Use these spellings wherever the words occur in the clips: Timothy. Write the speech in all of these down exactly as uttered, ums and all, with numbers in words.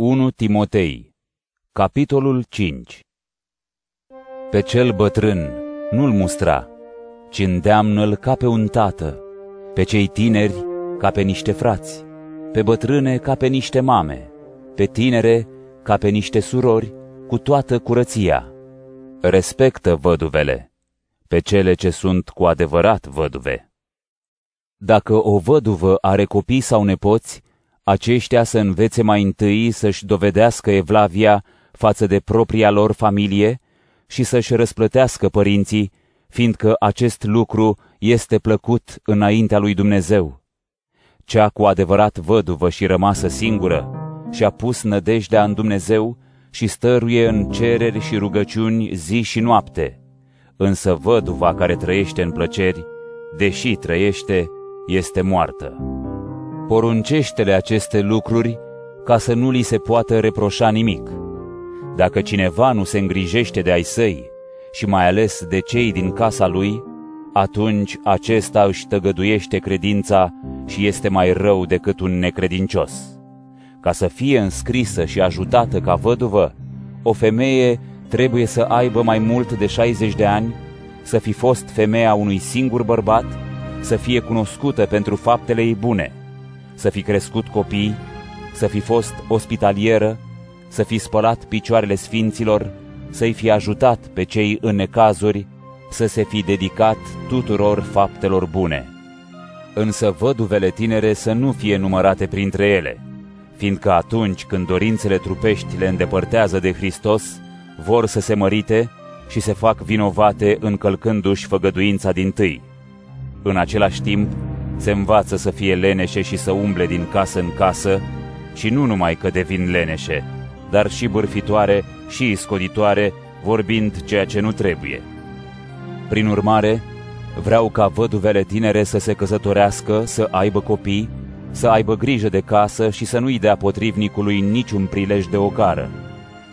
întâi Timotei, capitolul cinci. Pe cel bătrân nu-l mustra, ci îndeamnă-l ca pe un tată, pe cei tineri ca pe niște frați, pe bătrâne ca pe niște mame, pe tinere ca pe niște surori, cu toată curăția. Respectă văduvele, pe cele ce sunt cu adevărat văduve. Dacă o văduvă are copii sau nepoți, aceștia să învețe mai întâi să-și dovedească evlavia față de propria lor familie și să-și răsplătească părinții, fiindcă acest lucru este plăcut înaintea lui Dumnezeu. Cea cu adevărat văduvă și rămasă singură și-a pus nădejdea în Dumnezeu și stăruie în cereri și rugăciuni zi și noapte. Însă văduva care trăiește în plăceri, deși trăiește, este moartă. Poruncește-le aceste lucruri ca să nu li se poată reproșa nimic. Dacă cineva nu se îngrijește de ai săi și mai ales de cei din casa lui, atunci acesta își tăgăduiește credința și este mai rău decât un necredincios. Ca să fie înscrisă și ajutată ca văduvă, o femeie trebuie să aibă mai mult de șaizeci de ani, să fi fost femeia unui singur bărbat, să fie cunoscută pentru faptele ei bune, să fi crescut copii, să fi fost ospitalieră, să fi spălat picioarele sfinților, să-i fi ajutat pe cei în necazuri, să se fi dedicat tuturor faptelor bune. Însă văduvele tinere să nu fie numărate printre ele, fiindcă atunci când dorințele trupești le îndepărtează de Hristos, vor să se mărite și se fac vinovate încălcându-și făgăduința dintâi. În același timp, se învață să fie leneșe și să umble din casă în casă, și nu numai că devin leneșe, dar și bârfitoare și iscoditoare, vorbind ceea ce nu trebuie. Prin urmare, vreau ca văduvele tinere să se căsătorească, să aibă copii, să aibă grijă de casă și să nu-i dea potrivnicului niciun prilej de ocară,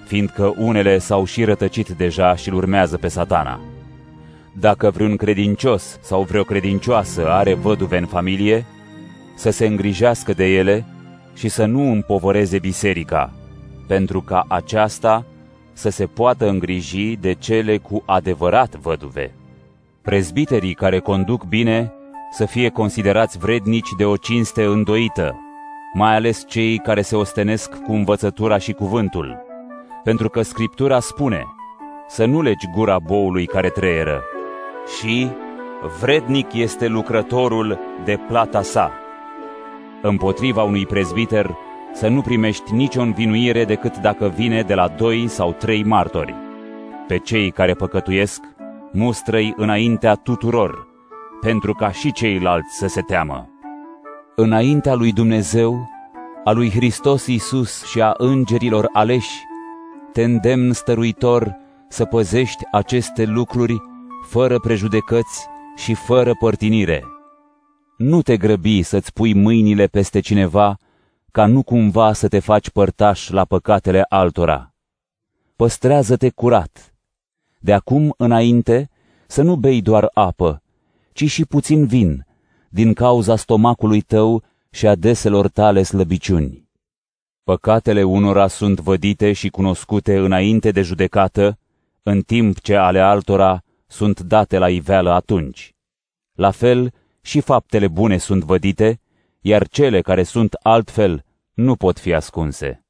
fiindcă unele s-au și rătăcit deja și-l urmează pe Satana. Dacă vreun credincios sau vreo credincioasă are văduve în familie, să se îngrijească de ele și să nu împovăreze biserica, pentru ca aceasta să se poată îngriji de cele cu adevărat văduve. Prezbiterii care conduc bine să fie considerați vrednici de o cinste îndoită, mai ales cei care se ostenesc cu învățătura și cuvântul, pentru că Scriptura spune: să nu legi gura boului care treieră, și vrednic este lucrătorul de plata sa. Împotriva unui prezbiter să nu primești nicio învinuire decât dacă vine de la doi sau trei martori. Pe cei care păcătuiesc, mustră-i înaintea tuturor, pentru ca și ceilalți să se teamă. Înaintea lui Dumnezeu, a lui Hristos Iisus și a îngerilor aleși, te îndemn stăruitor să păzești aceste lucruri fără prejudecăți și fără părtinire. Nu te grăbi să-ți pui mâinile peste cineva, ca nu cumva să te faci părtaș la păcatele altora. Păstrează-te curat. De acum înainte să nu bei doar apă, ci și puțin vin, din cauza stomacului tău și a deselor tale slăbiciuni. Păcatele unora sunt vădite și cunoscute înainte de judecată, în timp ce ale altora sunt date la iveală atunci. La fel, și faptele bune sunt vădite, iar cele care sunt altfel nu pot fi ascunse.